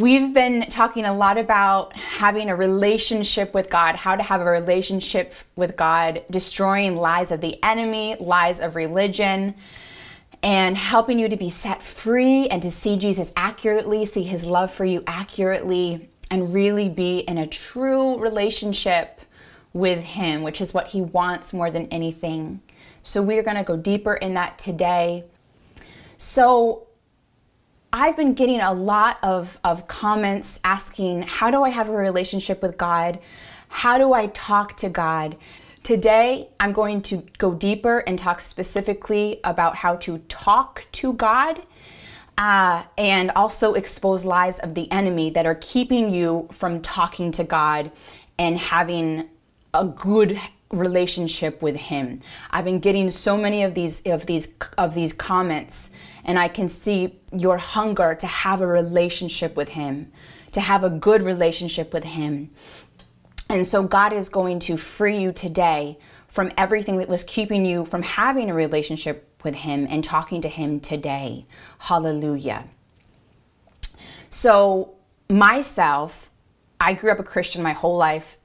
We've been talking a lot about having a relationship with God, how to have a relationship with God, destroying lies of the enemy, lies of religion, and helping you to be set free and to see Jesus accurately, see his love for you accurately, and really be in a true relationship with him, which is what he wants more than anything. So we're gonna go deeper in that today. So I've been getting a lot of comments asking, how do I have a relationship with God? How do I talk to God? Today, I'm going to go deeper and talk specifically about how to talk to God and also expose lies of the enemy that are keeping you from talking to God and having a good relationship with him. I've been getting so many of these comments, and I can see your hunger to have a relationship with him, to have a good relationship with him. And so God is going to free you today from everything that was keeping you from having a relationship with him and talking to him today. Hallelujah. So myself, I grew up a Christian my whole life.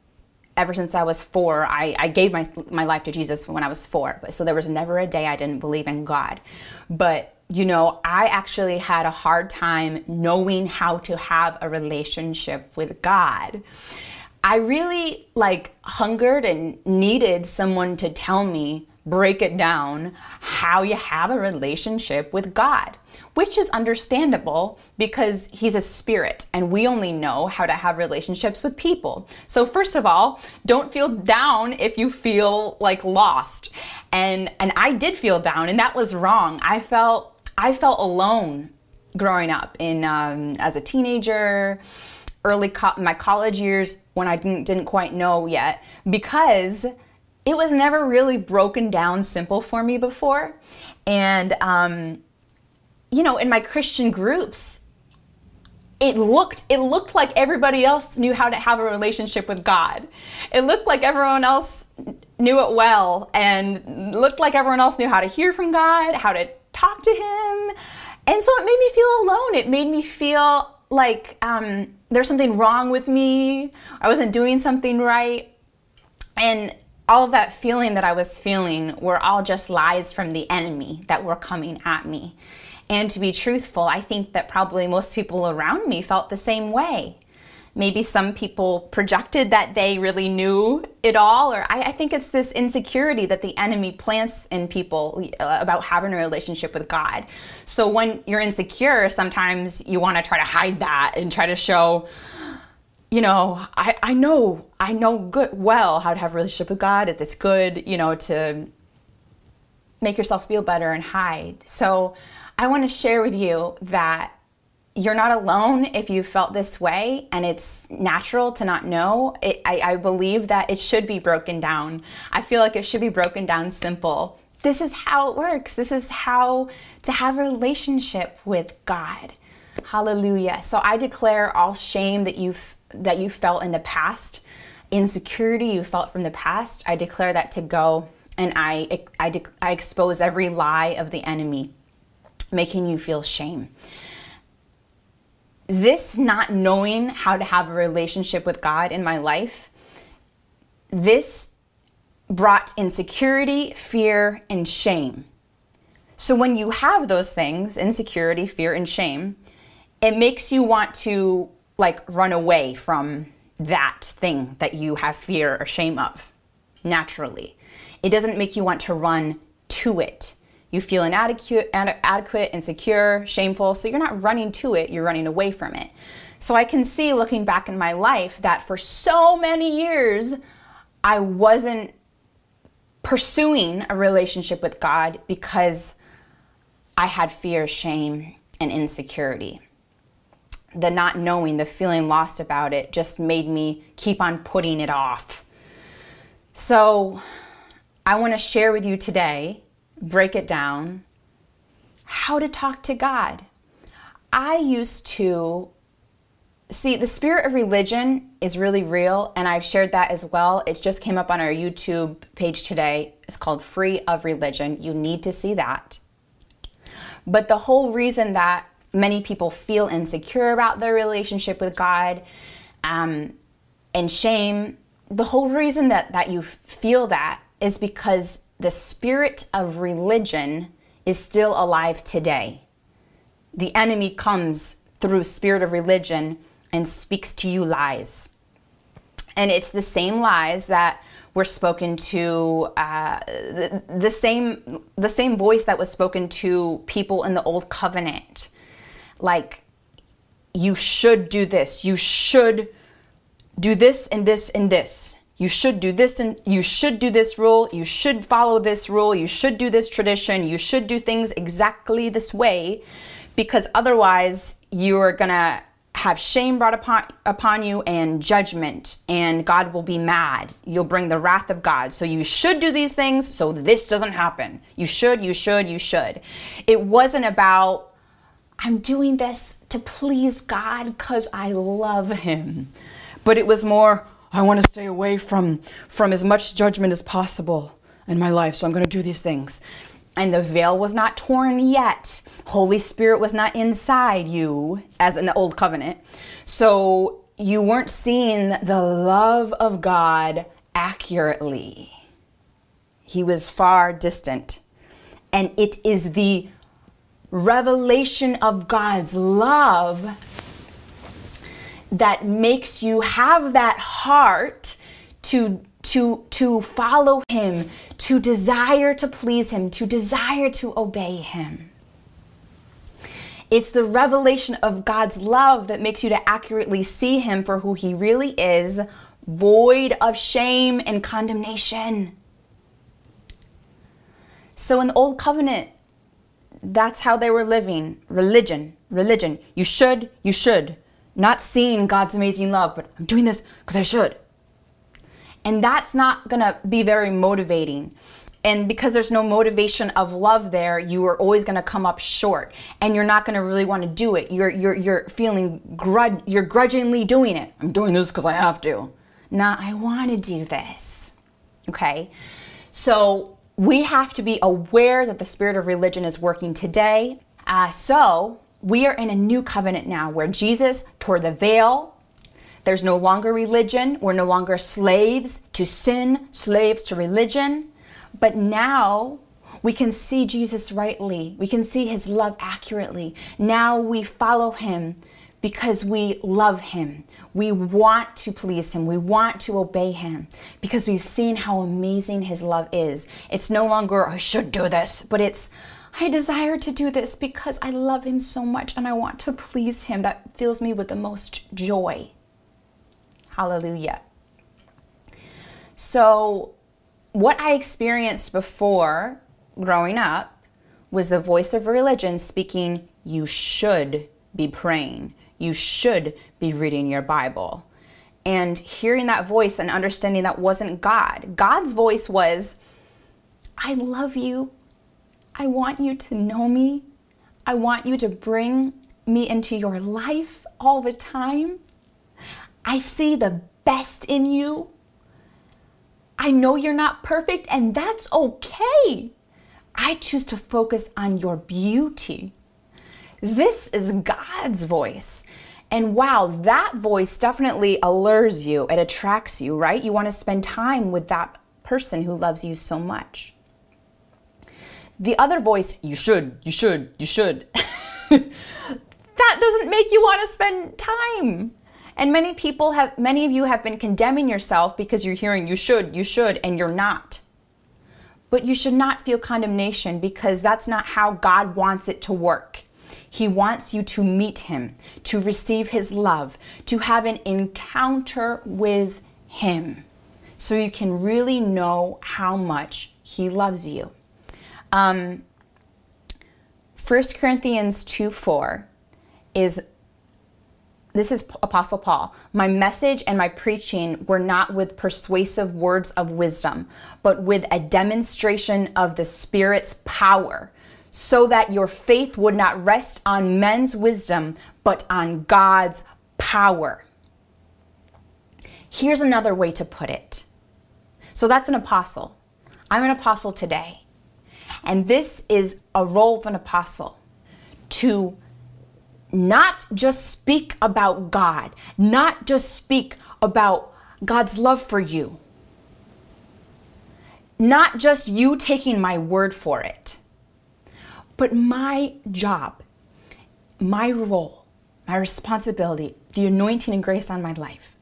Ever since I was 4, I gave my life to Jesus when I was 4. So there was never a day I didn't believe in God. But you know, I actually had a hard time knowing how to have a relationship with God. I really hungered and needed someone to tell me, break it down, how you have a relationship with God, which is understandable because he's a spirit and we only know how to have relationships with people. So first of all, don't feel down if you feel lost. And I did feel down, and that was wrong. I felt alone growing up in as a teenager, early my college years, when I didn't quite know yet, because it was never really broken down simple for me before. And, you know, in my Christian groups, it looked like everybody else knew how to have a relationship with God. It looked like everyone else knew it well, and looked like everyone else knew how to hear from God, how to talk to him. And so it made me feel alone. It made me feel like there's something wrong with me. I wasn't doing something right. And all of that feeling that I was feeling were all just lies from the enemy that were coming at me. And to be truthful, I think that probably most people around me felt the same way. Maybe some people projected that they really knew it all, or I think it's this insecurity that the enemy plants in people about having a relationship with God. So when you're insecure, sometimes you want to try to hide that and try to show, you know, I know well how to have a relationship with God. It's good, you know, to make yourself feel better and hide. So I want to share with you that you're not alone if you felt this way, and it's natural to not know. I believe that it should be broken down. I feel like it should be broken down simple. This is how it works. This is how to have a relationship with God. Hallelujah. So I declare all shame that you felt in the past, insecurity you felt from the past, I declare that to go, and I expose every lie of the enemy making you feel shame. This not knowing how to have a relationship with God in my life, this brought insecurity, fear, and shame. So when you have those things, insecurity, fear, and shame, it makes you want to run away from that thing that you have fear or shame of, naturally. It doesn't make you want to run to it. You feel inadequate, insecure, shameful, so you're not running to it, you're running away from it. So I can see, looking back in my life, that for so many years, I wasn't pursuing a relationship with God because I had fear, shame, and insecurity. The not knowing, the feeling lost about it, just made me keep on putting it off. So I want to share with you today, break it down, how to talk to God. I used to see the spirit of religion is really real, and I've shared that as well. It just came up on our YouTube page today. It's called Free of Religion. You need to see that. But the whole reason that Many people feel insecure about their relationship with God, and shame. The whole reason that you feel that is because the spirit of religion is still alive today. The enemy comes through spirit of religion and speaks to you lies. And it's the same lies that were spoken to, the same voice that was spoken to people in the Old Covenant. Like, you should do this. You should do this and this and this. You should do this and you should do this rule. You should follow this rule. You should do this tradition. You should do things exactly this way, because otherwise you're gonna have shame brought upon you and judgment, and God will be mad. You'll bring the wrath of God. So you should do these things so this doesn't happen. You should. It wasn't about, I'm doing this to please God because I love him. But it was more, I want to stay away from as much judgment as possible in my life, so I'm going to do these things. And the veil was not torn yet. Holy Spirit was not inside you, as in the Old Covenant. So you weren't seeing the love of God accurately. He was far distant. And it is the revelation of God's love that makes you have that heart to follow him, to desire to please him, to desire to obey him. It's the revelation of God's love that makes you to accurately see him for who he really is, void of shame and condemnation. So in the Old Covenant, that's how they were living. Religion. You should. Not seeing God's amazing love, but I'm doing this because I should. And that's not going to be very motivating. And because there's no motivation of love there, you are always going to come up short, and you're not going to really want to do it. You're feeling you're grudgingly doing it. I'm doing this because I have to. Nah, I want to do this. Okay? So we have to be aware that the spirit of religion is working today. We are in a new covenant now where Jesus tore the veil. There's no longer religion. We're no longer slaves to sin, slaves to religion. But now we can see Jesus rightly. We can see his love accurately. Now we follow him because we love him. We want to please him. We want to obey him because we've seen how amazing his love is. It's no longer, I should do this, but it's, I desire to do this because I love him so much and I want to please him. That fills me with the most joy. Hallelujah. So what I experienced before growing up was the voice of religion speaking, you should be praying. You should be reading your Bible. And hearing that voice and understanding that wasn't God. God's voice was, I love you. I want you to know me. I want you to bring me into your life all the time. I see the best in you. I know you're not perfect, and that's okay. I choose to focus on your beauty. This is God's voice. And wow, that voice definitely allures you. It attracts you, right? You want to spend time with that person who loves you so much. The other voice, you should. That doesn't make you want to spend time. And many of you have been condemning yourself because you're hearing you should, and you're not. But you should not feel condemnation, because that's not how God wants it to work. He wants you to meet him, to receive his love, to have an encounter with him, so you can really know how much he loves you. 1 Corinthians 2:4 this is Apostle Paul. My message and my preaching were not with persuasive words of wisdom, but with a demonstration of the Spirit's power, so that your faith would not rest on men's wisdom, but on God's power. Here's another way to put it. So that's an apostle. I'm an apostle today. And this is a role of an apostle, to not just speak about God, not just speak about God's love for you, not just you taking my word for it, but my job, my role, my responsibility, the anointing and grace on my life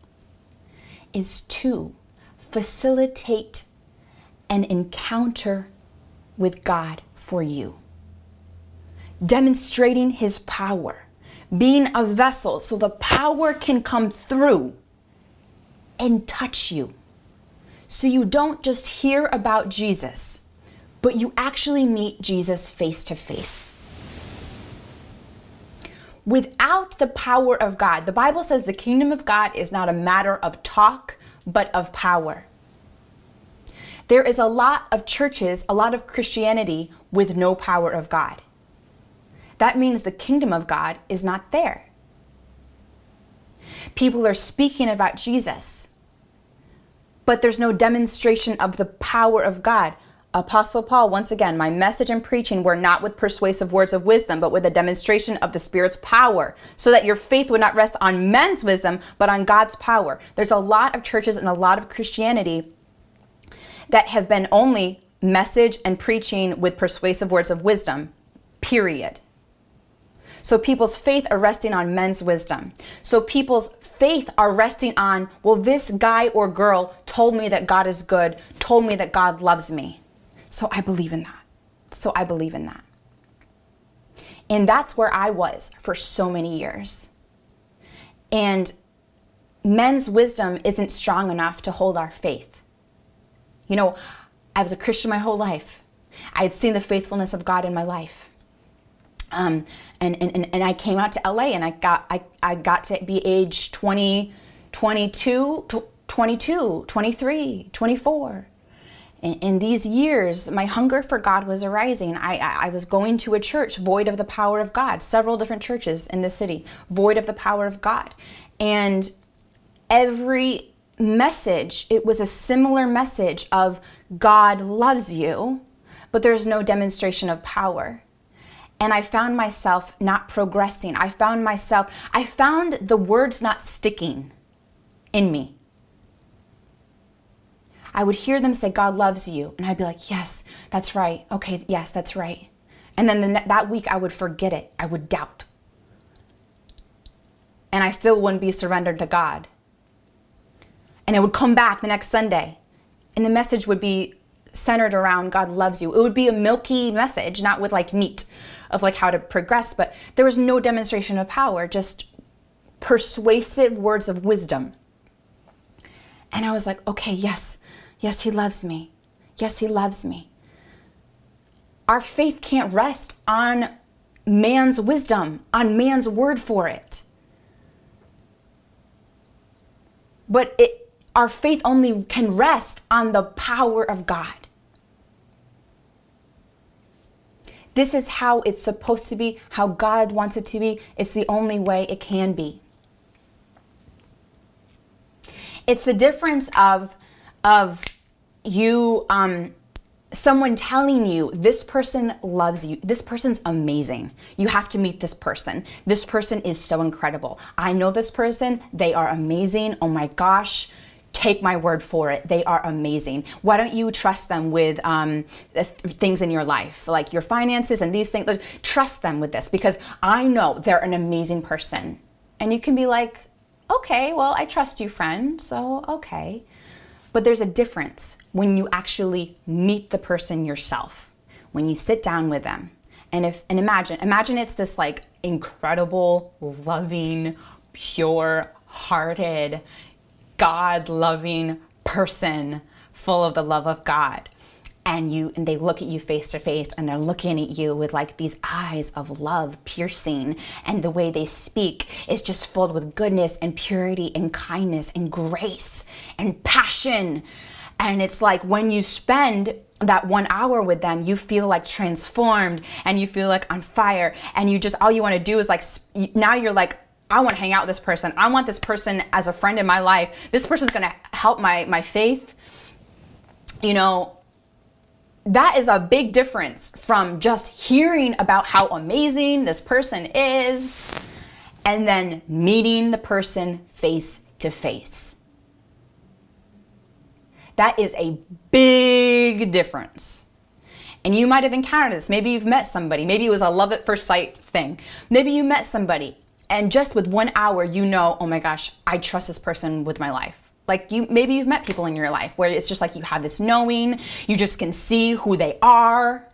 is to facilitate an encounter with God for you, demonstrating his power, being a vessel so the power can come through and touch you. So you don't just hear about Jesus, but you actually meet Jesus face to face. Without the power of God, the Bible says the kingdom of God is not a matter of talk, but of power. There is a lot of churches, a lot of Christianity with no power of God. That means the kingdom of God is not there. People are speaking about Jesus, but there's no demonstration of the power of God. Apostle Paul, once again, my message and preaching were not with persuasive words of wisdom, but with a demonstration of the Spirit's power, so that your faith would not rest on men's wisdom, but on God's power. There's a lot of churches and a lot of Christianity that have been only message and preaching with persuasive words of wisdom, period. So people's faith are resting on men's wisdom. So people's faith are resting on, well, this guy or girl told me that God is good, told me that God loves me. So I believe in that. So I believe in that. And that's where I was for so many years. And men's wisdom isn't strong enough to hold our faith. You know, I was a Christian my whole life. I had seen the faithfulness of God in my life. And I came out to LA and I got to be age 20, 22, 22, 23, 24. In these years, my hunger for God was arising. I was going to a church void of the power of God, several different churches in the city, void of the power of God. And every message, it was a similar message of God loves you, but there's no demonstration of power. And I found myself not progressing. I found the words not sticking in me. I would hear them say, God loves you. And I'd be like, yes, that's right. Okay, yes, that's right. And then that week I would forget it. I would doubt. And I still wouldn't be surrendered to God. And I would come back the next Sunday. And the message would be centered around God loves you. It would be a milky message, not with like meat of like how to progress. But there was no demonstration of power, just persuasive words of wisdom. And I was like, okay, yes. Yes, he loves me. Yes, he loves me. Our faith can't rest on man's wisdom, on man's word for it. But our faith only can rest on the power of God. This is how it's supposed to be, how God wants it to be. It's the only way it can be. It's the difference of you, someone telling you, this person loves you. This person's amazing. You have to meet this person. This person is so incredible. I know this person. They are amazing. Oh my gosh. Take my word for it. They are amazing. Why don't you trust them with things in your life, like your finances and these things? Trust them with this because I know they're an amazing person. And you can be like, okay, well, I trust you, friend. So, okay. But there's a difference when you actually meet the person yourself, when you sit down with them. And imagine it's this like incredible, loving, pure-hearted, God-loving person full of the love of God. And they look at you face to face and they're looking at you with like these eyes of love piercing, and the way they speak is just filled with goodness and purity and kindness and grace and passion. And it's like when you spend that 1 hour with them, you feel like transformed and you feel like on fire, and you just, all you want to do is like, now you're like, I want to hang out with this person. I want this person as a friend in my life. This person's going to help my faith, you know. That is a big difference from just hearing about how amazing this person is and then meeting the person face to face. That is a big difference. And you might have encountered this. Maybe you've met somebody. Maybe it was a love at first sight thing. Maybe you met somebody and just with 1 hour, you know, oh my gosh, I trust this person with my life. Like maybe you've met people in your life where it's just like you have this knowing, you just can see who they are.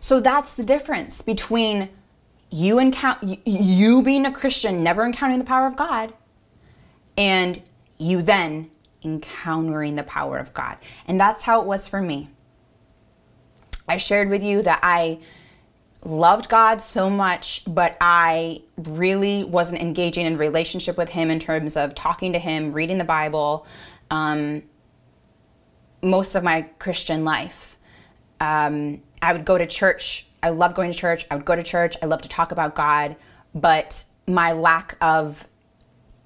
So that's the difference between you being a Christian, never encountering the power of God, and you then encountering the power of God. And that's how it was for me. I shared with you that I loved God so much, but I really wasn't engaging in relationship with him in terms of talking to him, reading the Bible, most of my Christian life. I would go to church. I loved going to church. I would go to church. I loved to talk about God, but my lack of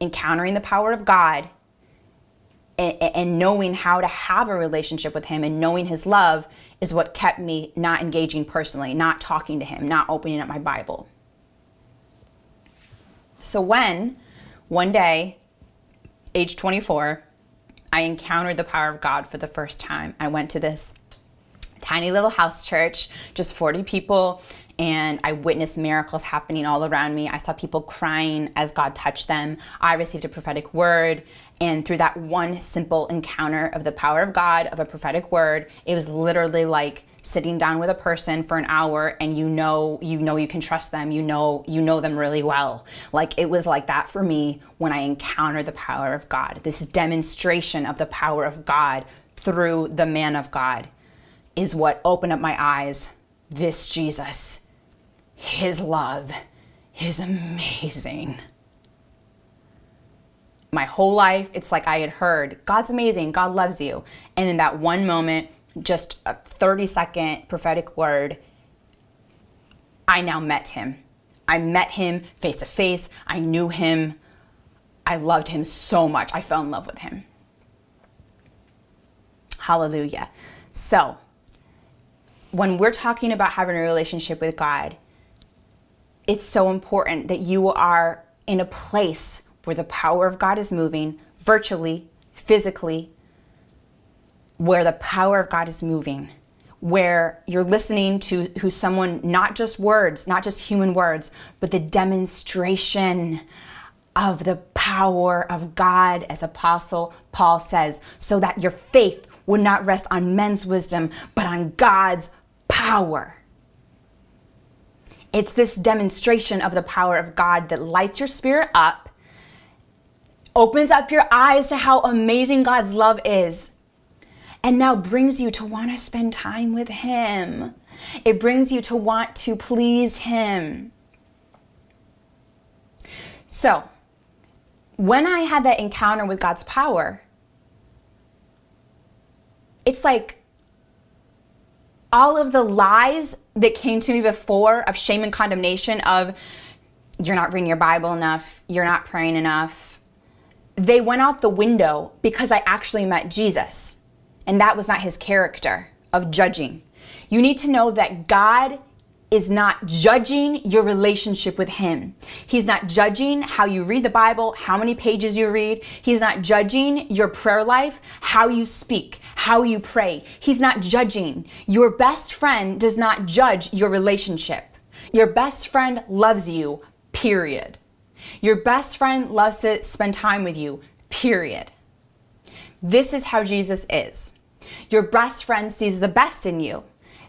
encountering the power of God and knowing how to have a relationship with him and knowing his love is what kept me not engaging personally, not talking to him, not opening up my Bible. So when one day, age 24, I encountered the power of God for the first time, I went to this tiny little house church, just 40 people, and I witnessed miracles happening all around me. I saw people crying as God touched them. I received a prophetic word, and through that one simple encounter of the power of God, of a prophetic word, it was literally like sitting down with a person for an hour and you know you can trust them, you know them really well. Like it was like that for me when I encountered the power of God. This demonstration of the power of God through the man of God is what opened up my eyes. This Jesus, his love is amazing. My whole life, it's like I had heard, God's amazing, God loves you. And in that one moment, just a 30-second prophetic word, I now met him. I met him face to face. I knew him. I loved him so much. I fell in love with him. Hallelujah. So, when we're talking about having a relationship with God, it's so important that you are in a place where the power of God is moving virtually, physically, where the power of God is moving, where you're listening to who someone, not just words, not just human words, but the demonstration of the power of God, as Apostle Paul says, so that your faith would not rest on men's wisdom, but on God's power. It's this demonstration of the power of God that lights your spirit up, opens up your eyes to how amazing God's love is, and now brings you to want to spend time with him. It brings you to want to please him. So, when I had that encounter with God's power, it's like all of the lies that came to me before of shame and condemnation of you're not reading your Bible enough, you're not praying enough, they went out the window because I actually met Jesus. And that was not his character of judging. You need to know that God is not judging your relationship with him. He's not judging how you read the Bible, how many pages you read. He's not judging your prayer life, how you speak, how you pray. He's not judging. Your best friend does not judge your relationship. Your best friend loves you, period. Your best friend loves to spend time with you, period. This is how Jesus is. Your best friend sees the best in you.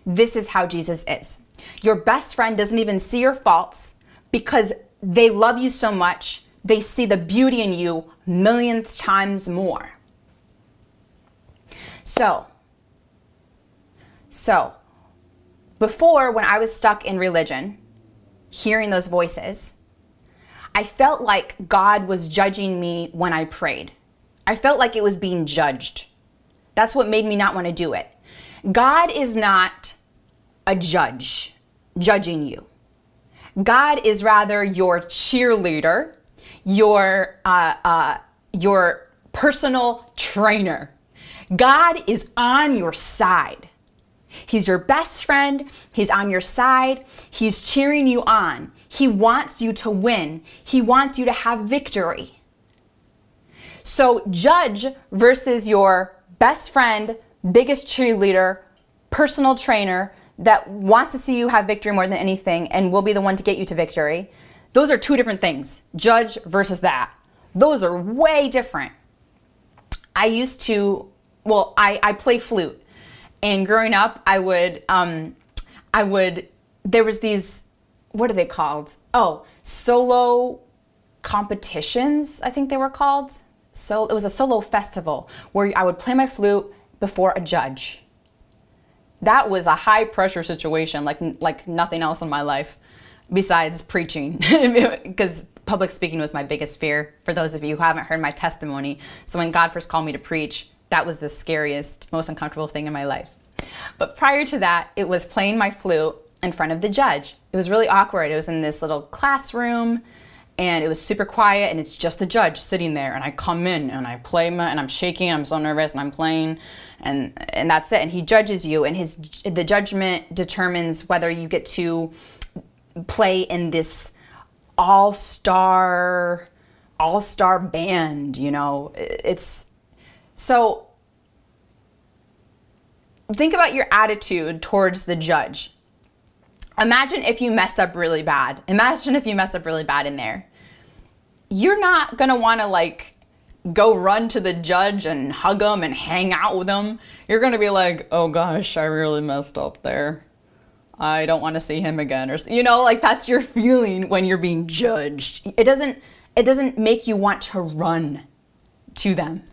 This is how Jesus is. Your best friend doesn't even see your faults because they love you so much, they see the beauty in you millions times more. So before, when I was stuck in religion, hearing those voices, I felt like God was judging me when I prayed. I felt like it was being judged. That's what made me not want to do it. God is not a judge judging you. God is rather your cheerleader, your personal trainer. God is on your side. He's your best friend. He's on your side. He's cheering you on. He wants you to win. He wants you to have victory. So judge versus your best friend, biggest cheerleader, personal trainer that wants to see you have victory more than anything and will be the one to get you to victory. Those are two different things, judge versus that. Those are way different. I used to, well, I play flute, and growing up there was these, what are they called? Oh, solo competitions, I think they were called. So it was a solo festival where I would play my flute before a judge. That was a high pressure situation, like nothing else in my life besides preaching, because public speaking was my biggest fear. For those of you who haven't heard my testimony, so when God first called me to preach, that was the scariest, most uncomfortable thing in my life. But prior to that, it was playing my flute in front of the judge. It was really awkward. It was in this little classroom, and it was super quiet, and it's just the judge sitting there, and I come in and I play my, and I'm shaking, I'm so nervous, and I'm playing, and that's it. And he judges you, and the judgment determines whether you get to play in this all-star band, you know. So think about your attitude towards the judge. Imagine if you messed up really bad. Imagine if you messed up really bad in there. You're not gonna wanna like go run to the judge and hug him and hang out with him. You're gonna be like, oh gosh, I really messed up there. I don't wanna see him again, or you know, like that's your feeling when you're being judged. It doesn't make you want to run to them.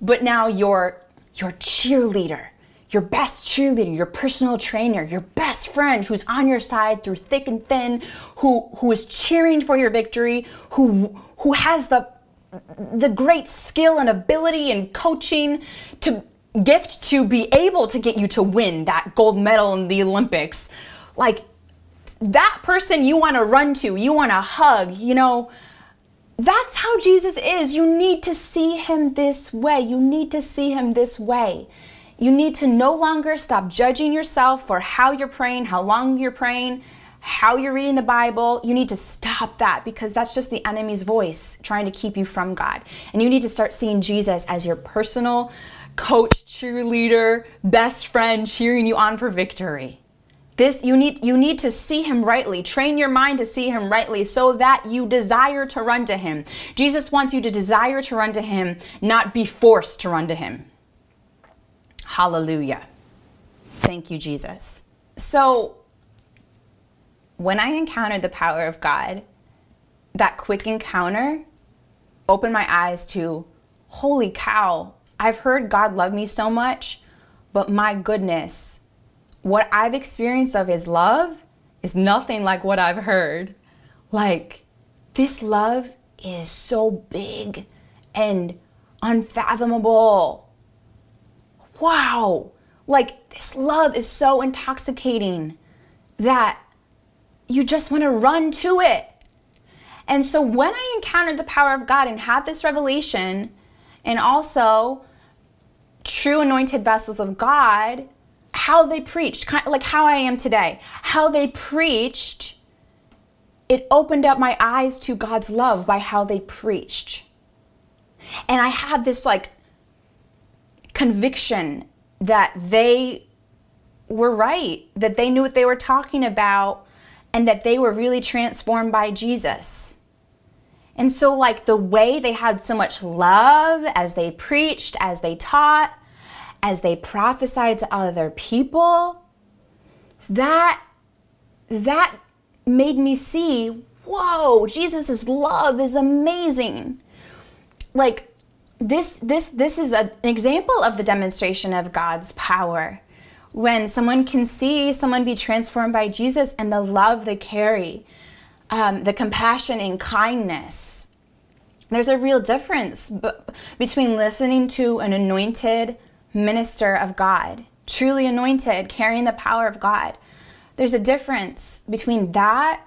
But now your cheerleader, your best cheerleader, your personal trainer, your best friend who's on your side through thick and thin, who is cheering for your victory, who has the great skill and ability and coaching to gift to be able to get you to win that gold medal in the Olympics. Like that person you want to run to, you want to hug, you know. That's how Jesus is. You need to see him this way. You need to see him this way. You need to no longer stop judging yourself for how you're praying, how long you're praying, how you're reading the Bible. You need to stop that, because that's just the enemy's voice trying to keep you from God. And you need to start seeing Jesus as your personal coach, cheerleader, best friend, cheering you on for victory. You need to see him rightly. Train your mind to see him rightly so that you desire to run to him. Jesus wants you to desire to run to him, not be forced to run to him. Hallelujah. Thank you, Jesus. So when I encountered the power of God, that quick encounter opened my eyes to, holy cow, I've heard God love me so much, but my goodness, what I've experienced of his love is nothing like what I've heard. Like, this love is so big and unfathomable. Wow, like this love is so intoxicating that you just want to run to it. And so when I encountered the power of God and had this revelation, and also true anointed vessels of God, how they preached, kind of like how I am today, how they preached, it opened up my eyes to God's love by how they preached. And I had this like conviction that they were right, that they knew what they were talking about, and that they were really transformed by Jesus. And so like the way they had so much love as they preached, as they taught, as they prophesied to other people, that made me see, whoa, Jesus' love is amazing. Like, This is an example of the demonstration of God's power. When someone can see someone be transformed by Jesus and the love they carry, the compassion and kindness, there's a real difference between listening to an anointed minister of God, truly anointed, carrying the power of God. There's a difference between that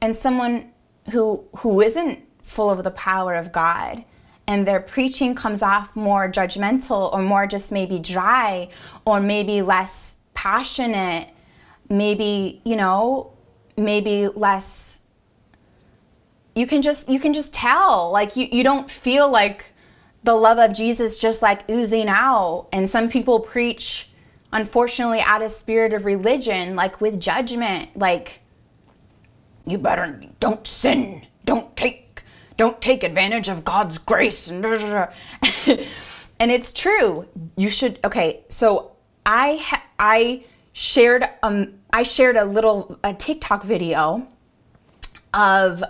and someone who isn't full of the power of God, and their preaching comes off more judgmental or more just maybe dry or maybe less passionate, maybe, you know, maybe less, you can just tell, like you don't feel like the love of Jesus just like oozing out. And some people preach, unfortunately, out of spirit of religion, like with judgment, like, you better don't sin, don't take advantage of God's grace, and da, da, da. And it's true. You should. Okay, so I shared a TikTok video of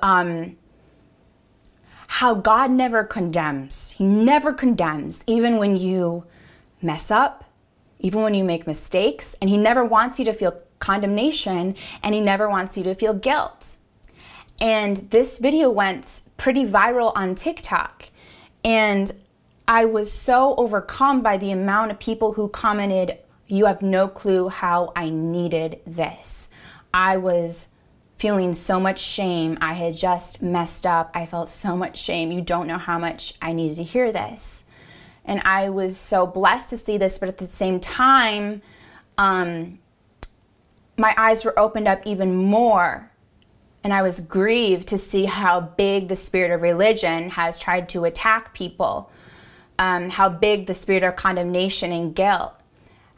how God never condemns. He never condemns, even when you mess up, even when you make mistakes, and He never wants you to feel condemnation, and He never wants you to feel guilt. And this video went pretty viral on TikTok, and I was so overcome by the amount of people who commented, "You have no clue how I needed this." I was feeling so much shame. I had just messed up. I felt so much shame. You don't know how much I needed to hear this. And I was so blessed to see this, but at the same time, my eyes were opened up even more, and I was grieved to see how big the spirit of religion has tried to attack people, how big the spirit of condemnation and guilt,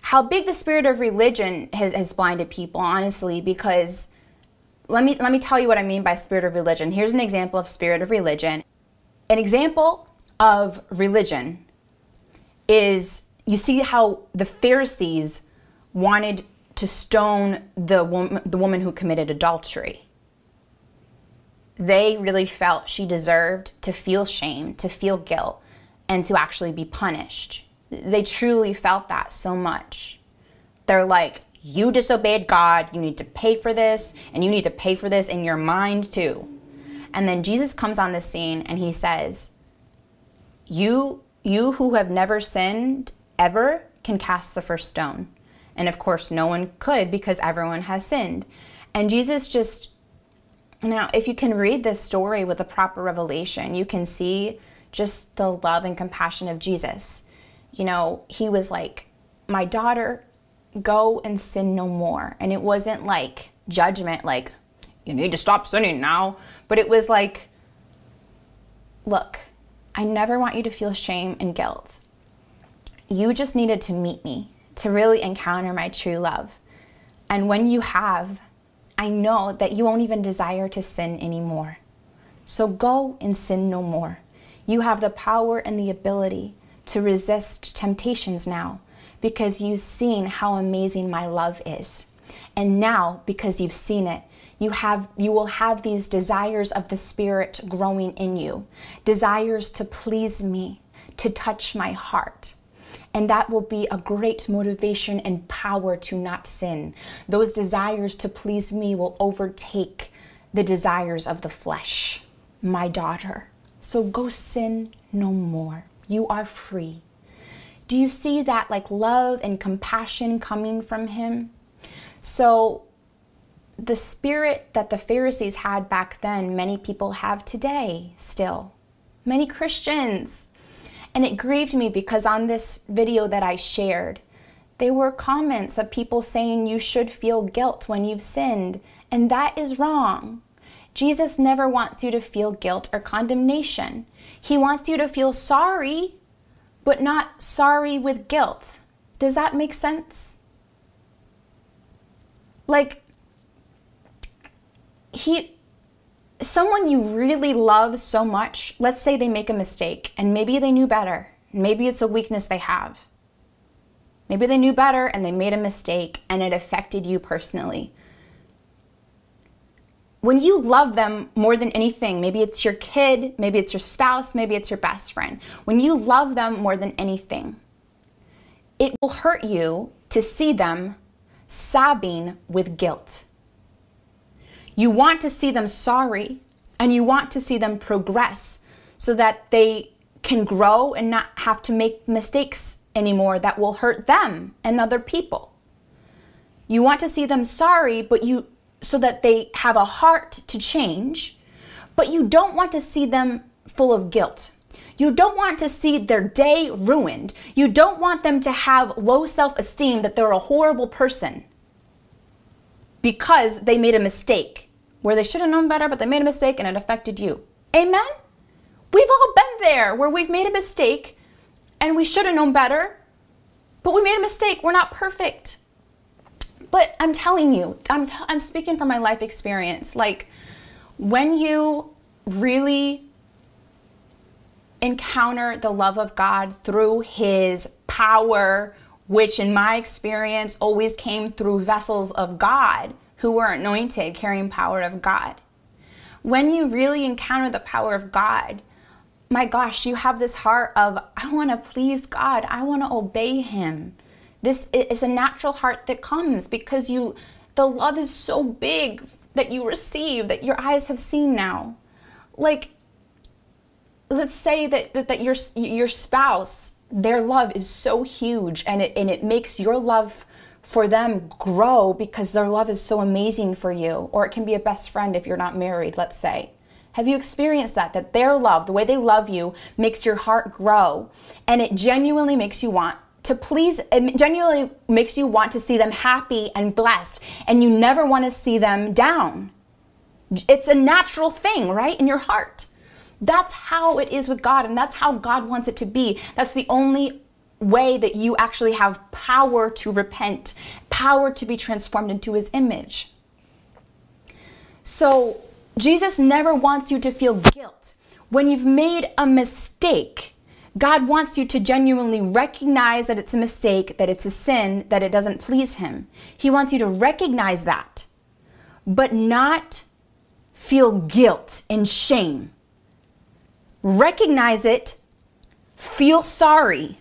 how big the spirit of religion has blinded people, honestly, because let me tell you what I mean by spirit of religion. Here's an example of spirit of religion. An example of religion is, you see how the Pharisees wanted to stone the woman who committed adultery. They really felt she deserved to feel shame, to feel guilt, and to actually be punished. They truly felt that so much. They're like, you disobeyed God, you need to pay for this, and you need to pay for this in your mind too. And then Jesus comes on the scene and He says, you who have never sinned ever can cast the first stone. And of course, no one could, because everyone has sinned. And Jesus just, now if you can read this story with the proper revelation, you can see just the love and compassion of Jesus. You know, He was like, my daughter, go and sin no more. And it wasn't like judgment, like, you need to stop sinning now. But it was like, look, I never want you to feel shame and guilt. You just needed to meet me, to really encounter my true love. And when you have, I know that you won't even desire to sin anymore. So go and sin no more. You have the power and the ability to resist temptations now, because you've seen how amazing my love is. And now, because you've seen it, you will have these desires of the Spirit growing in you, desires to please me, to touch my heart. And that will be a great motivation and power to not sin. Those desires to please me will overtake the desires of the flesh, my daughter. So go sin no more. You are free. Do you see that, like, love and compassion coming from Him? So the spirit that the Pharisees had back then, many people have today still, many Christians. And it grieved me, because on this video that I shared, there were comments of people saying you should feel guilt when you've sinned, and that is wrong. Jesus never wants you to feel guilt or condemnation. He wants you to feel sorry, but not sorry with guilt. Does that make sense? Like, someone you really love so much, let's say they make a mistake, and maybe they knew better. Maybe it's a weakness they have. Maybe they knew better and they made a mistake and it affected you personally. When you love them more than anything, maybe it's your kid, maybe it's your spouse, maybe it's your best friend. When you love them more than anything, it will hurt you to see them sobbing with guilt. You want to see them sorry, and you want to see them progress so that they can grow and not have to make mistakes anymore that will hurt them and other people. You want to see them sorry, so that they have a heart to change, but you don't want to see them full of guilt. You don't want to see their day ruined. You don't want them to have low self-esteem that they're a horrible person because they made a mistake where they should have known better, but they made a mistake and it affected you. Amen? We've all been there where we've made a mistake and we should have known better, but we made a mistake. We're not perfect. But I'm telling you, I'm speaking from my life experience. Like, when you really encounter the love of God through His power, which in my experience always came through vessels of God who were anointed, carrying power of God. When you really encounter the power of God, my gosh, you have this heart of, I want to please God. I want to obey Him. This is a natural heart that comes because the love is so big that you receive, that your eyes have seen now. Like, let's say that your spouse, their love is so huge, and it makes your love for them grow because their love is so amazing for you. Or it can be a best friend if you're not married, let's say. Have you experienced that their love, the way they love you, makes your heart grow, and it genuinely makes you want to please, it genuinely makes you want to see them happy and blessed, and you never want to see them down. It's a natural thing, right, in your heart. That's how it is with God, and that's how God wants it to be. That's the only way that you actually have power to repent, power to be transformed into His image. So Jesus never wants you to feel guilt. When you've made a mistake, God wants you to genuinely recognize that it's a mistake, that it's a sin, that it doesn't please Him. He wants you to recognize that, but not feel guilt and shame. Recognize it, feel sorry,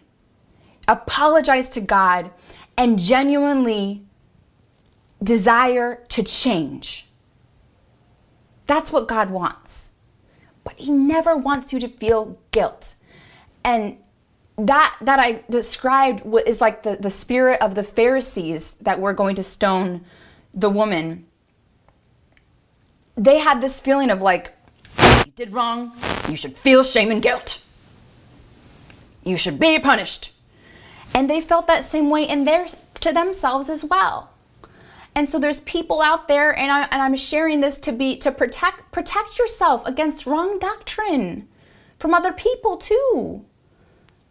apologize to God, and genuinely desire to change. That's what God wants. But He never wants you to feel guilt. And that I described is like the spirit of the Pharisees that were going to stone the woman. They had this feeling of like, you did wrong. You should feel shame and guilt. You should be punished. And they felt that same way to themselves as well. And so there's people out there, and I'm sharing this to protect yourself against wrong doctrine from other people too.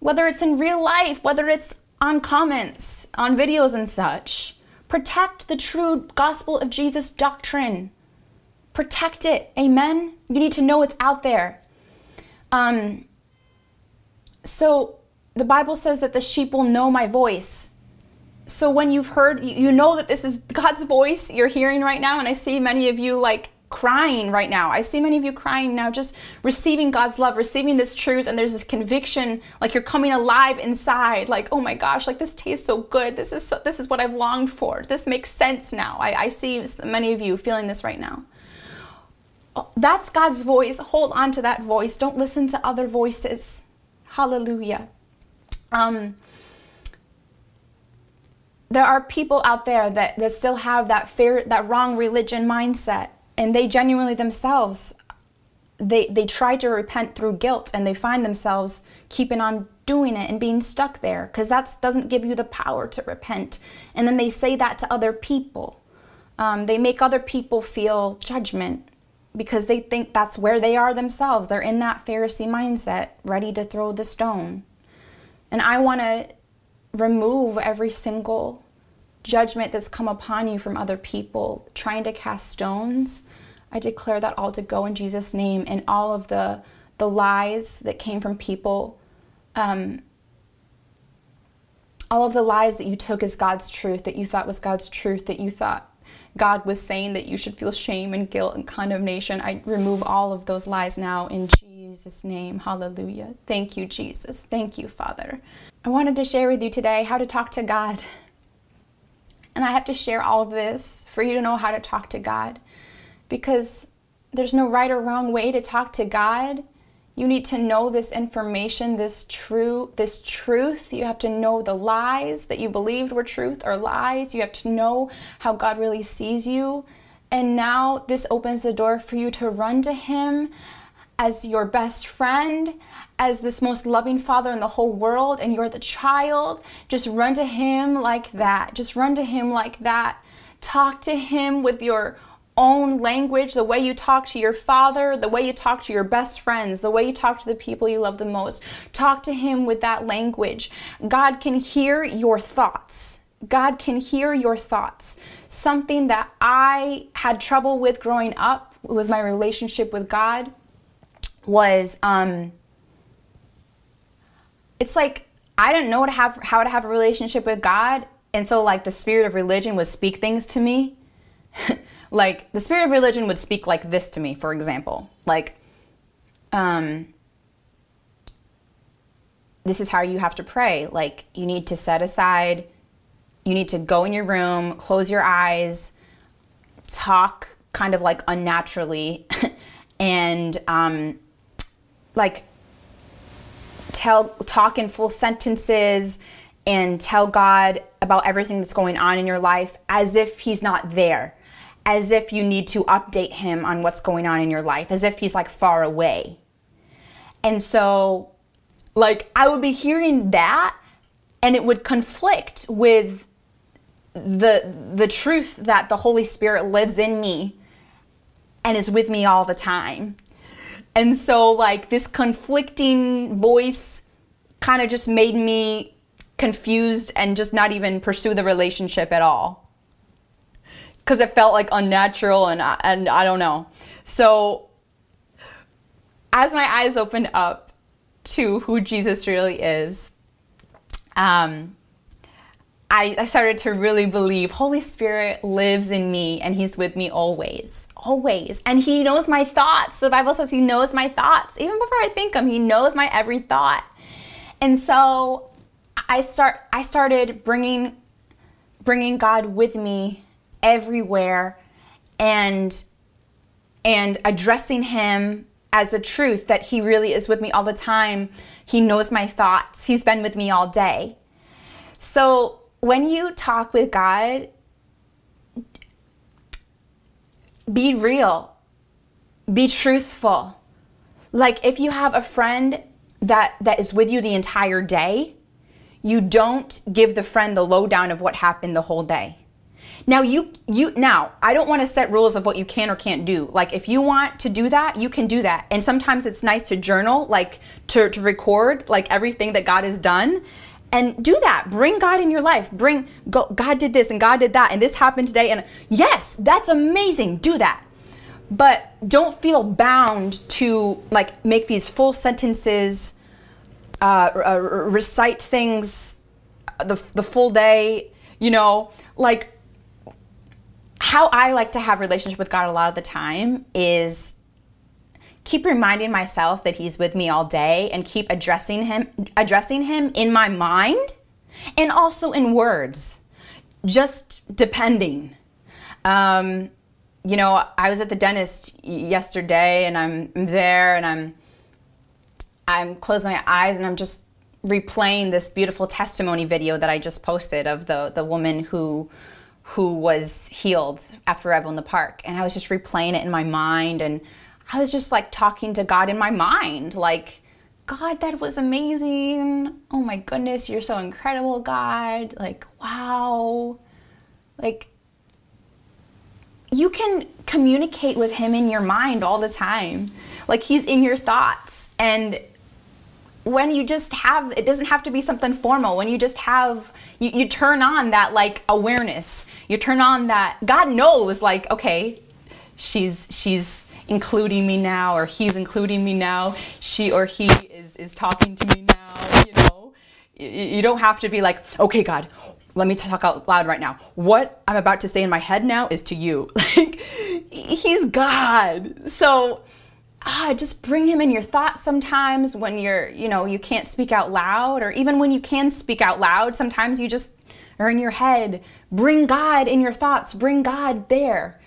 Whether it's in real life, whether it's on comments, on videos and such. Protect the true gospel of Jesus doctrine. Protect it, amen? You need to know it's out there. So the Bible says that the sheep will know my voice. So when you've heard, you know that this is God's voice you're hearing right now, and I see many of you like crying right now. I see many of you crying now, just receiving God's love, receiving this truth, and there's this conviction, like you're coming alive inside, like, oh my gosh, like this tastes so good. This is what I've longed for. This makes sense now. I see many of you feeling this right now. That's God's voice. Hold on to that voice. Don't listen to other voices. Hallelujah. There are people out there that still have that wrong religion mindset, and they genuinely themselves, they try to repent through guilt, and they find themselves keeping on doing it and being stuck there because that doesn't give you the power to repent. And then they say that to other people. They make other people feel judgment because they think that's where they are themselves. They're in that Pharisee mindset, ready to throw the stone. And I want to remove every single judgment that's come upon you from other people trying to cast stones. I declare that all to go in Jesus' name, and all of the lies that came from people, all of the lies that you took as God's truth, that you thought was God's truth, that you thought God was saying that you should feel shame and guilt and condemnation. I remove all of those lies now in Jesus' name. Hallelujah. Thank you, Jesus. Thank you, Father. I wanted to share with you today how to talk to God. And I have to share all of this for you to know how to talk to God, because there's no right or wrong way to talk to God. You need to know this information, this truth. You have to know the lies that you believed were truth or lies. You have to know how God really sees you. And now this opens the door for you to run to Him as your best friend, as this most loving father in the whole world, and you're the child. Just run to him like that. Just run to him like that. Talk to him with your own language, the way you talk to your father, the way you talk to your best friends, the way you talk to the people you love the most. Talk to him with that language. God can hear your thoughts. God can hear your thoughts. Something that I had trouble with growing up with my relationship with God was, it's like I didn't know how to have a relationship with God, and so like the spirit of religion would speak things to me. Like the spirit of religion would speak like this to me, for example, like, this is how you have to pray. Like you need to set aside, you need to go in your room, close your eyes, talk kind of like unnaturally, and like talk in full sentences and tell God about everything that's going on in your life as if he's not there, as if you need to update him on what's going on in your life, as if he's like far away. And so like I would be hearing that, and it would conflict with the truth that the Holy Spirit lives in me and is with me all the time. And so like this conflicting voice kind of just made me confused and just not even pursue the relationship at all, because it felt like unnatural and I don't know. So as my eyes opened up to who Jesus really is, I started to really believe Holy Spirit lives in me and he's with me always, always. And he knows my thoughts. The Bible says he knows my thoughts. Even before I think them, he knows my every thought. And so I started bringing God with me everywhere, and addressing him as the truth that he really is with me all the time. He knows my thoughts. He's been with me all day. So when you talk with God, be real, be truthful. Like if you have a friend that is with you the entire day, you don't give the friend the lowdown of what happened the whole day. Now, now I don't want to set rules of what you can or can't do. Like if you want to do that, you can do that. And sometimes it's nice to journal, like to record like everything that God has done, and do that. Bring God in your life. God did this and God did that and this happened today. And yes, that's amazing. Do that. But don't feel bound to like make these full sentences, recite things the full day, you know, like. How I like to have relationship with God a lot of the time is keep reminding myself that he's with me all day, and keep addressing him in my mind and also in words, just depending. You know, I was at the dentist yesterday, and I'm there, and I'm closing my eyes, and I'm just replaying this beautiful testimony video that I just posted of the woman who was healed after revel in the park. And I was just replaying it in my mind, and I was just like talking to God in my mind, like, God, that was amazing. Oh my goodness, you're so incredible, God. Like, wow. Like, you can communicate with him in your mind all the time. Like, he's in your thoughts. And when you just have, it doesn't have to be something formal. When you just have, you turn on that like awareness. You turn on that, God knows like, okay, she's including me now, or he's including me now. She or he is talking to me now, you know. You don't have to be like, okay, God, let me talk out loud right now. What I'm about to say in my head now is to you. Like, he's God. So, just bring him in your thoughts sometimes when you're, you know, you can't speak out loud, or even when you can speak out loud, sometimes you just are in your head. Bring God in your thoughts. Bring God there.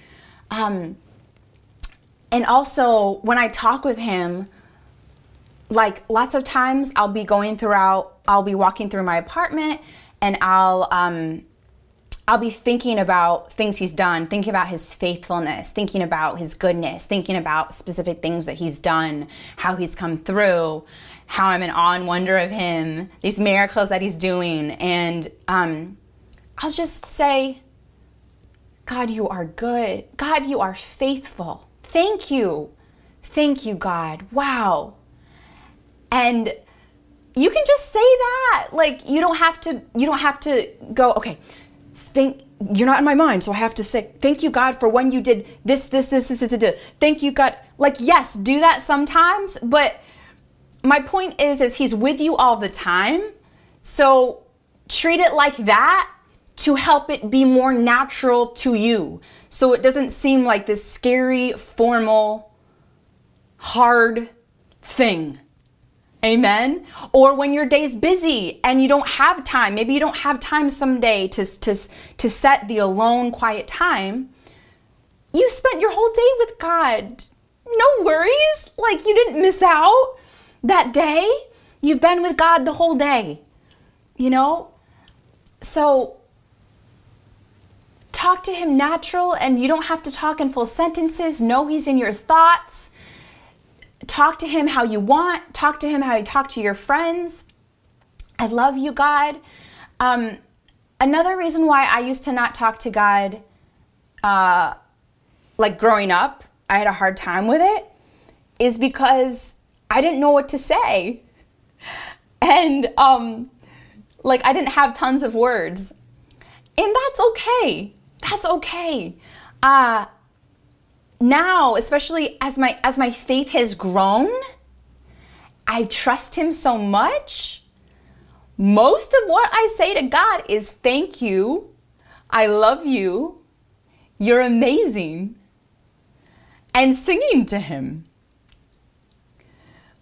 And also when I talk with him, like lots of times I'll be walking through my apartment, and I'll I'll be thinking about things he's done, thinking about his faithfulness, thinking about his goodness, thinking about specific things that he's done, how he's come through, how I'm in awe and wonder of him, these miracles that he's doing. And I'll just say, God, you are good. God, you are faithful. Thank you. Thank you, God. Wow. And you can just say that. Like, you don't have to go, okay, you're not in my mind, so I have to say, thank you, God, for when you did this. Thank you, God. Like, yes, do that sometimes, but my point is he's with you all the time. So treat it like that to help it be more natural to you. So it doesn't seem like this scary, formal, hard thing. Amen. Or when your day's busy and you don't have time, maybe you don't have time someday to set the alone, quiet time. You spent your whole day with God. No worries. Like, you didn't miss out that day. You've been with God the whole day, you know? So talk to him natural, and you don't have to talk in full sentences. Know he's in your thoughts. Talk to him how you want. Talk to him how you talk to your friends. I love you, God. Another reason why I used to not talk to God, like growing up, I had a hard time with it, is because I didn't know what to say. And like, I didn't have tons of words. And that's okay. That's okay. Now, especially as my faith has grown, I trust him so much. Most of what I say to God is thank you, I love you, you're amazing, and singing to him.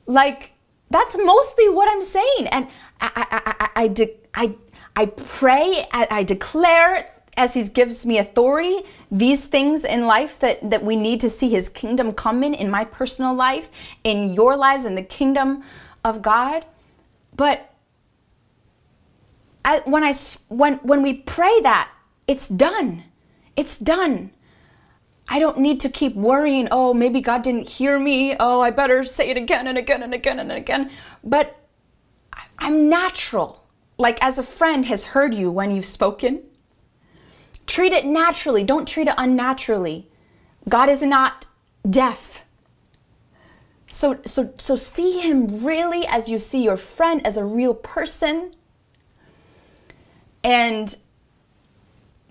Like, that's mostly what I'm saying. And I pray, I declare, as he gives me authority, these things in life that we need to see his kingdom come in my personal life, in your lives, in the kingdom of God. But when we pray that, it's done. It's done. I don't need to keep worrying, oh, maybe God didn't hear me. Oh, I better say it again and again and again and again. But I'm natural. Like, as a friend has heard you when you've spoken, treat it naturally. Don't treat it unnaturally. God is not deaf. So see him really as you see your friend, as a real person. And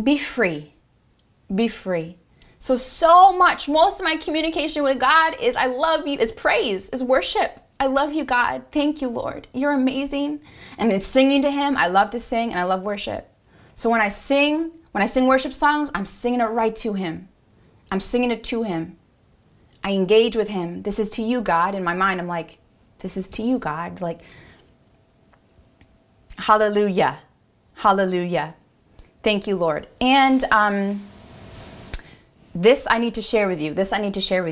be free. Be free. So much, most of my communication with God is I love you, is praise, is worship. I love you, God. Thank you, Lord. You're amazing. And then singing to him. I love to sing and I love worship. So when I sing worship songs, I'm singing it right to him. I'm singing it to him. I engage with him. This is to you, God. In my mind, I'm like, this is to you, God. Like, hallelujah. Hallelujah. Thank you, Lord. And this I need to share with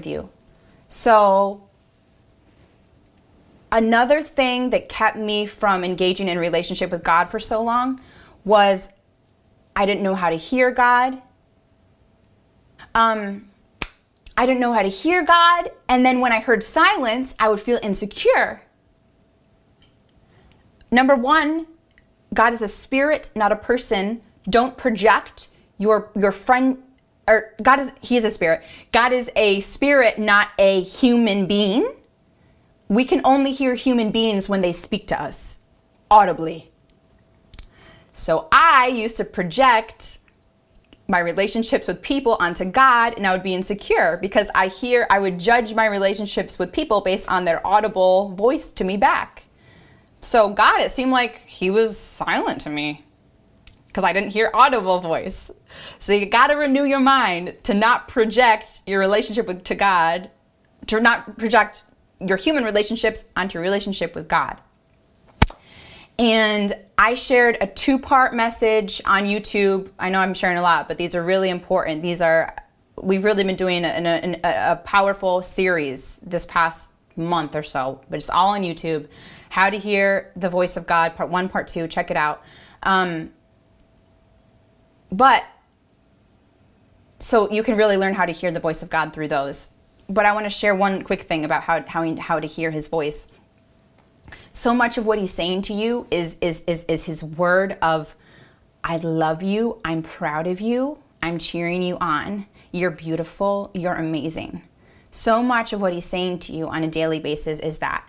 you. So another thing that kept me from engaging in relationship with God for so long was I didn't know how to hear God. And then when I heard silence, I would feel insecure. Number one, God is a spirit, not a person. Don't project your friend, or he is a spirit. God is a spirit, not a human being. We can only hear human beings when they speak to us audibly. So I used to project my relationships with people onto God, and I would be insecure because I would judge my relationships with people based on their audible voice to me back. So God, it seemed like he was silent to me because I didn't hear audible voice. So you got to renew your mind to not project your relationship to God, to not project your human relationships onto your relationship with God. And I shared a 2-part message on YouTube. I know I'm sharing a lot, but these are really important. We've really been doing a powerful series this past month or so, but it's all on YouTube. How to Hear the Voice of God, Part 1, Part 2, check it out. But, so you can really learn how to hear the voice of God through those. But I want to share one quick thing about how to hear his voice. So much of what he's saying to you is his word of, I love you, I'm proud of you, I'm cheering you on, you're beautiful, you're amazing. So much of what he's saying to you on a daily basis is that.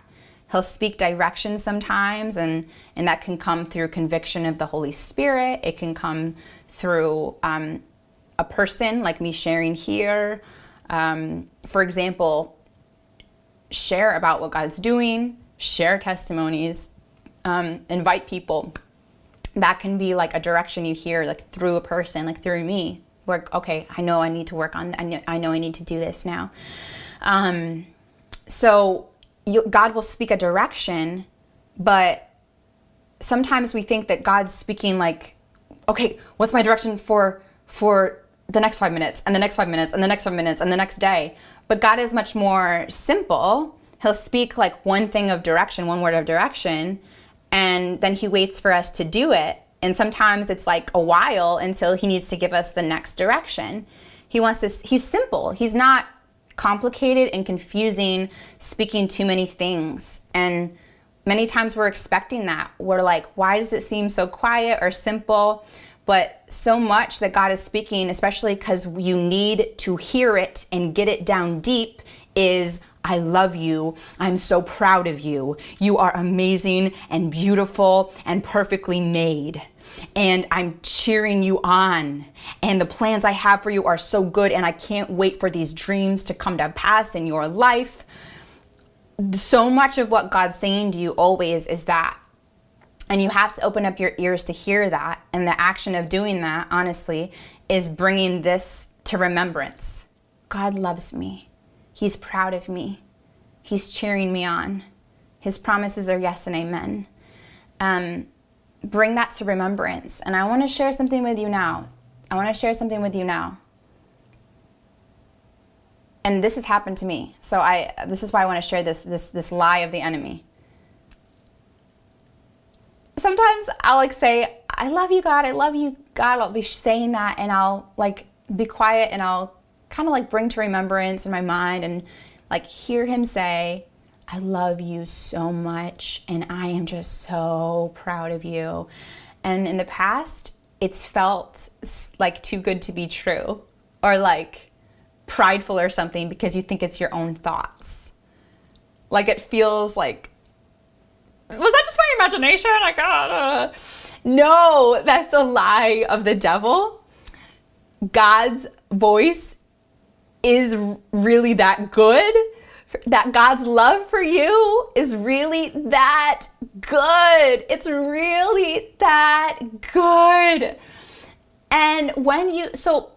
He'll speak direction sometimes, and that can come through conviction of the Holy Spirit. It can come through a person, like me sharing here. For example, share about what God's doing, share testimonies, invite people. That can be like a direction you hear, like through a person, like through me. Where, okay, I know I need to work on, I know I need to do this now. So God will speak a direction, but sometimes we think that God's speaking like, okay, what's my direction for the next 5 minutes, and the next 5 minutes, and the next 5 minutes, and the next day. But God is much more simple. He'll speak like one thing of direction, one word of direction, and then he waits for us to do it. And sometimes it's like a while until he needs to give us the next direction. He wants to, he's simple. He's not complicated and confusing, speaking too many things. And many times we're expecting that. We're like, why does it seem so quiet or simple? But so much that God is speaking, especially because you need to hear it and get it down deep, is I love you, I'm so proud of you, you are amazing and beautiful and perfectly made, and I'm cheering you on, and the plans I have for you are so good, and I can't wait for these dreams to come to pass in your life. So much of what God's saying to you always is that, and you have to open up your ears to hear that, and the action of doing that, honestly, is bringing this to remembrance. God loves me. He's proud of me. He's cheering me on. His promises are yes and amen. Bring that to remembrance. And I want to share something with you now. And this has happened to me. So this is why I want to share this lie of the enemy. Sometimes I'll like say, I love you, God. I love you, God. I'll be saying that, and I'll like be quiet, and I'll kind of like bring to remembrance in my mind and like hear him say, I love you so much, and I am just so proud of you. And in the past, it's felt like too good to be true, or like prideful or something, because you think it's your own thoughts. Like it feels like, was that just my imagination? I gotta. No, that's a lie of the devil. God's voice is really that good, that God's love for you is really that good. It's really that good. And when you, so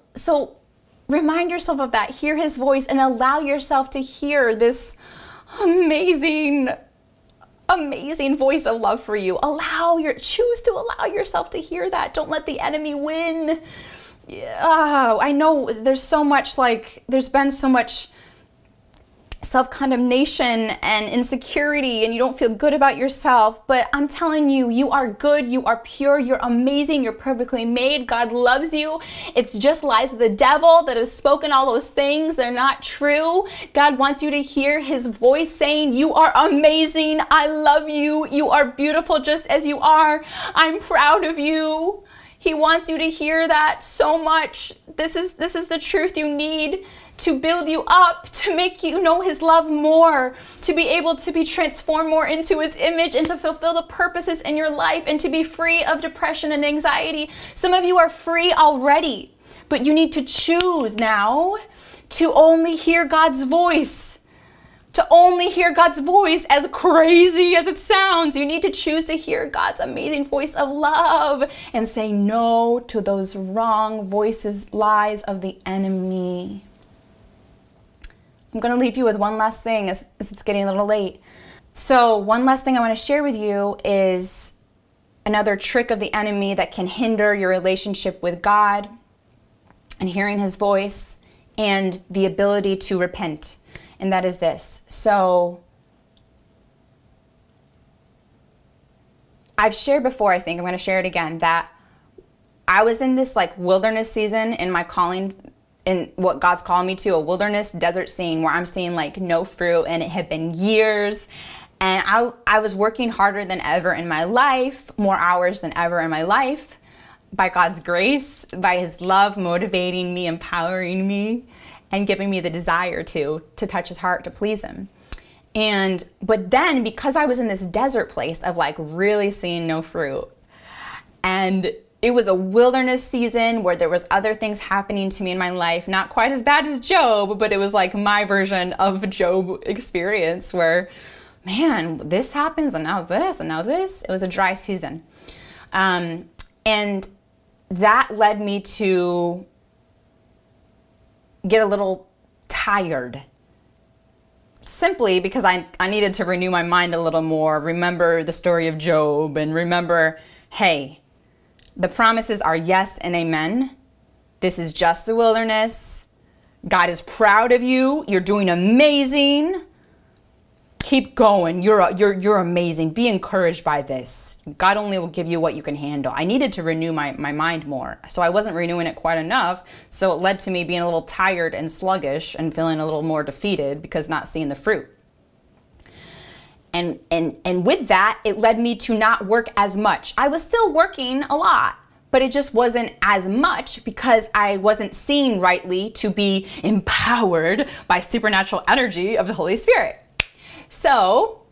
remind yourself of that, hear his voice, and allow yourself to hear this amazing, amazing voice of love for you. Choose to allow yourself to hear that. Don't let the enemy win. Oh, I know there's so much, like, there's been so much self-condemnation and insecurity, and you don't feel good about yourself, but I'm telling you, you are good, you are pure, you're amazing, you're perfectly made, God loves you. It's just lies of the devil that has spoken all those things. They're not true. God wants you to hear his voice saying, you are amazing, I love you, you are beautiful just as you are, I'm proud of you. He wants you to hear that so much. This is the truth you need to build you up, to make you know his love more, to be able to be transformed more into his image, and to fulfill the purposes in your life, and to be free of depression and anxiety. Some of you are free already, but you need to choose now to only hear God's voice. To only hear God's voice, as crazy as it sounds. You need to choose to hear God's amazing voice of love, and say no to those wrong voices, lies of the enemy. I'm gonna leave you with one last thing, as it's getting a little late. So one last thing I wanna share with you is another trick of the enemy that can hinder your relationship with God and hearing his voice and the ability to repent. And that is this. So I've shared before, I think, I'm going to share it again, that I was in this like wilderness season in my calling, in what God's calling me to, a wilderness desert scene where I'm seeing like no fruit, and it had been years. And I was working harder than ever in my life, more hours than ever in my life, by God's grace, by His love motivating me, empowering me, and giving me the desire to touch His heart, to please Him. But then, because I was in this desert place of like really seeing no fruit, and it was a wilderness season where there was other things happening to me in my life, not quite as bad as Job, but it was like my version of Job experience where, man, this happens and now this and now this. It was a dry season. And that led me to get a little tired, simply because I needed to renew my mind a little more, remember the story of Job, and remember, hey, the promises are yes and amen. This is just the wilderness. God is proud of you. You're doing amazing. Keep going. You're amazing. Be encouraged by this. God only will give you what you can handle. I needed to renew my mind more. So I wasn't renewing it quite enough. So it led to me being a little tired and sluggish and feeling a little more defeated because not seeing the fruit. And with that, it led me to not work as much. I was still working a lot, but it just wasn't as much because I wasn't seen rightly to be empowered by supernatural energy of the Holy Spirit. So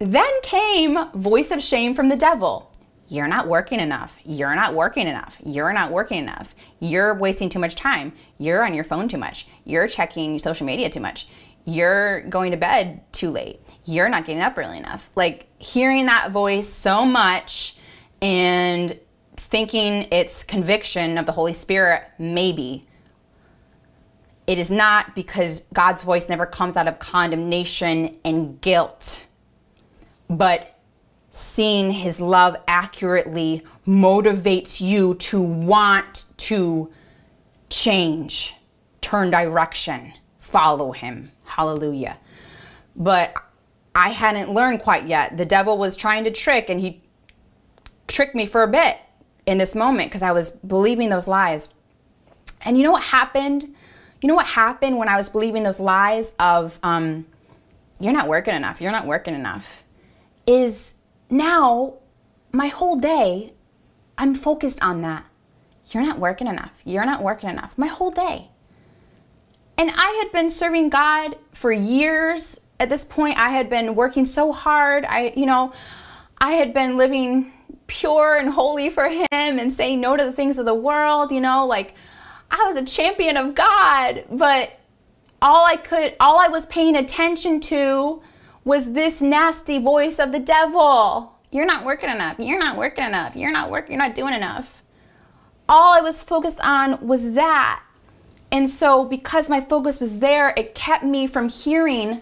then came voice of shame from the devil. You're not working enough. You're not working enough. You're not working enough. You're wasting too much time. You're on your phone too much. You're checking social media too much. You're going to bed too late. You're not getting up early enough. Like hearing that voice so much and thinking it's conviction of the Holy Spirit, maybe. It is not, because God's voice never comes out of condemnation and guilt, but seeing His love accurately motivates you to want to change, turn direction, follow Him. Hallelujah. But I hadn't learned quite yet. The devil was trying to trick, and he tricked me for a bit in this moment because I was believing those lies. And you know what happened? You know what happened when I was believing those lies of, you're not working enough, you're not working enough, is now my whole day, I'm focused on that. You're not working enough, you're not working enough, my whole day. And I had been serving God for years. At this point, I had been working so hard. I had been living pure and holy for Him and saying no to the things of the world, like, I was a champion of God, but all I was paying attention to was this nasty voice of the devil. You're not working enough. You're not working enough. You're not doing enough. All I was focused on was that. And so because my focus was there, it kept me from hearing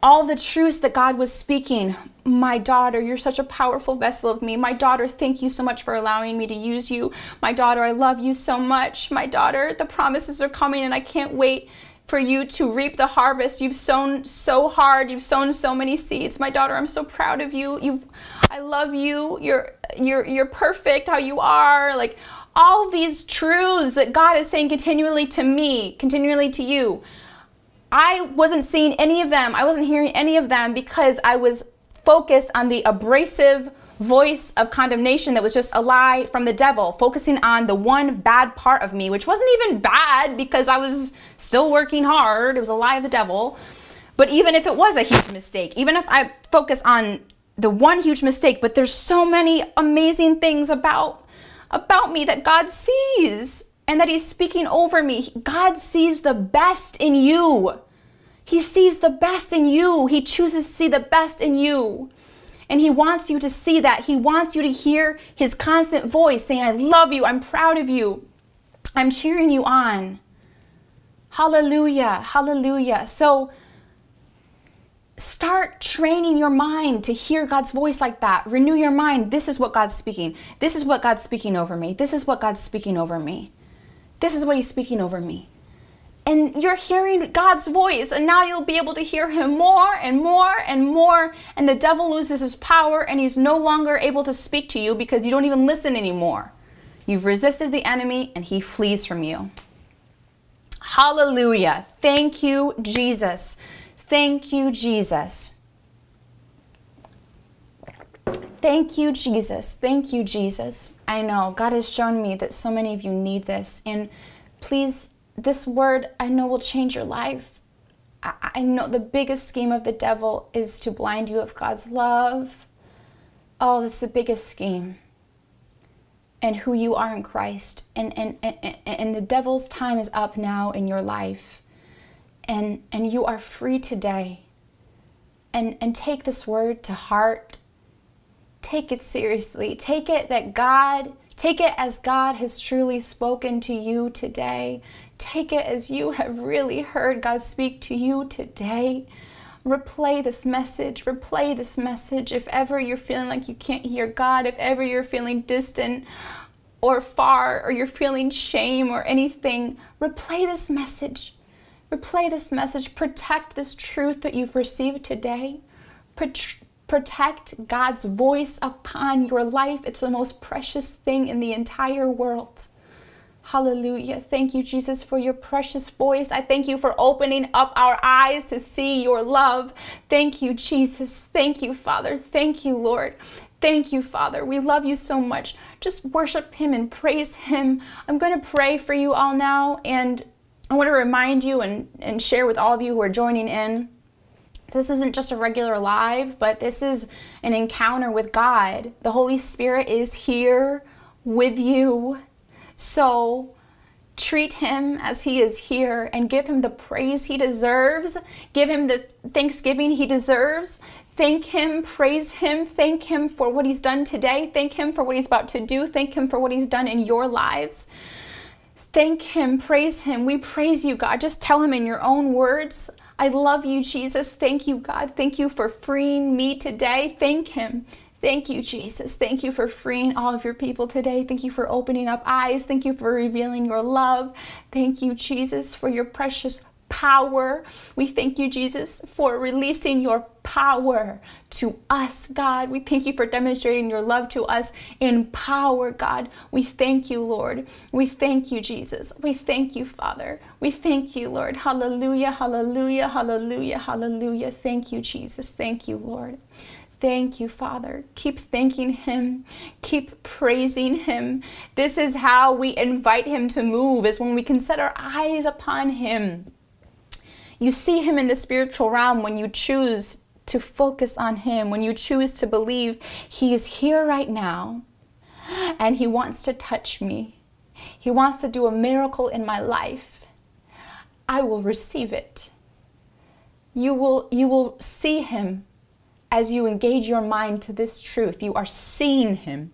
all the truths that God was speaking. My daughter, you're such a powerful vessel of me. My daughter, thank you so much for allowing me to use you. My daughter, I love you so much. My daughter, the promises are coming and I can't wait for you to reap the harvest. You've sown so hard. You've sown so many seeds. My daughter, I'm so proud of you. I love you. You're perfect how you are. Like all these truths that God is saying continually to me, continually to you. I wasn't seeing any of them. I wasn't hearing any of them because I was focused on the abrasive voice of condemnation that was just a lie from the devil, focusing on the one bad part of me, which wasn't even bad because I was still working hard. It was a lie of the devil. But even if it was a huge mistake, even if I focus on the one huge mistake, but there's so many amazing things about me that God sees and that He's speaking over me. God sees the best in you. He sees the best in you. He chooses to see the best in you. And He wants you to see that. He wants you to hear His constant voice saying, I love you. I'm proud of you. I'm cheering you on. Hallelujah. Hallelujah. So start training your mind to hear God's voice like that. Renew your mind. This is what God's speaking. This is what God's speaking over me. This is what God's speaking over me. This is what He's speaking over me. And you're hearing God's voice, and now you'll be able to hear Him more and more and more, and the devil loses his power, and he's no longer able to speak to you because you don't even listen anymore. You've resisted the enemy and he flees from you. Hallelujah. Thank you, Jesus. Thank you, Jesus. Thank you, Jesus. Thank you, Jesus. I know God has shown me that so many of you need this. And please, this word I know will change your life. I know the biggest scheme of the devil is to blind you of God's love. Oh, that's the biggest scheme. And who you are in Christ. And the devil's time is up now in your life. And you are free today. And take this word to heart. Take it seriously. Take it that God, take it as God has truly spoken to you today. Take it as you have really heard God speak to you today. Replay this message. Replay this message. If ever you're feeling like you can't hear God, if ever you're feeling distant or far, or you're feeling shame or anything, replay this message. Replay this message. Protect this truth that you've received today. Protect God's voice upon your life. It's the most precious thing in the entire world. Hallelujah. Thank you, Jesus, for your precious voice. I thank you for opening up our eyes to see your love. Thank you, Jesus. Thank you, Father. Thank you, Lord. Thank you, Father. We love you so much. Just worship him and praise him. I'm going to pray for you all now, and I want to remind you and share with all of you who are joining in. This isn't just a regular live, but this is an encounter with God. The Holy Spirit is here with you. So treat him as he is here and give him the praise he deserves. Give him the thanksgiving he deserves. Thank him, praise him, thank him for what he's done today. Thank him for what he's about to do. Thank him for what he's done in your lives. Thank him, praise him. We praise you, God. Just tell him in your own words. I love you, Jesus. Thank you, God. Thank you for freeing me today. Thank him. Thank you, Jesus. Thank you for freeing all of your people today. Thank you for opening up eyes. Thank you for revealing your love. Thank you, Jesus, for your precious power. We thank you, Jesus, for releasing your power to us, God. We thank you for demonstrating your love to us in power, God. We thank you, Lord. We thank you, Jesus. We thank you, Father. We thank you, Lord. Hallelujah, hallelujah, hallelujah, hallelujah. Thank you, Jesus. Thank you, Lord. Thank you, Father. Keep thanking him. Keep praising him. This is how we invite him to move, is when we can set our eyes upon him. You see him in the spiritual realm when you choose to focus on him, when you choose to believe he is here right now and he wants to touch me. He wants to do a miracle in my life. I will receive it. You will see him. As you engage your mind to this truth, you are seeing him,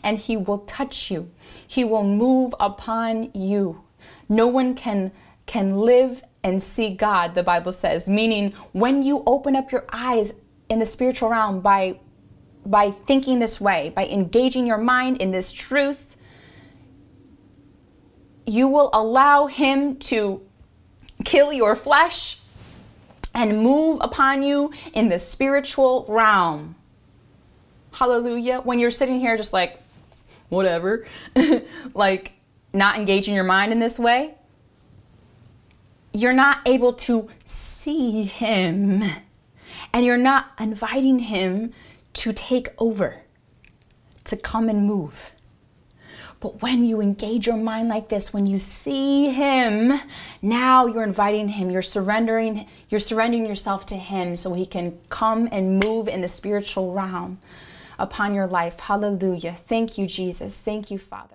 and he will touch you. He will move upon you. No one can live and see God, the Bible says, meaning when you open up your eyes in the spiritual realm by thinking this way, by engaging your mind in this truth, you will allow him to kill your flesh and move upon you in the spiritual realm. Hallelujah. When you're sitting here just like, whatever, like not engaging your mind in this way, you're not able to see him, and you're not inviting him to take over, to come and move. But when you engage your mind like this, when you see him, now you're inviting him, you're surrendering yourself to him so he can come and move in the spiritual realm upon your life. Hallelujah. Thank you, Jesus. Thank you, Father.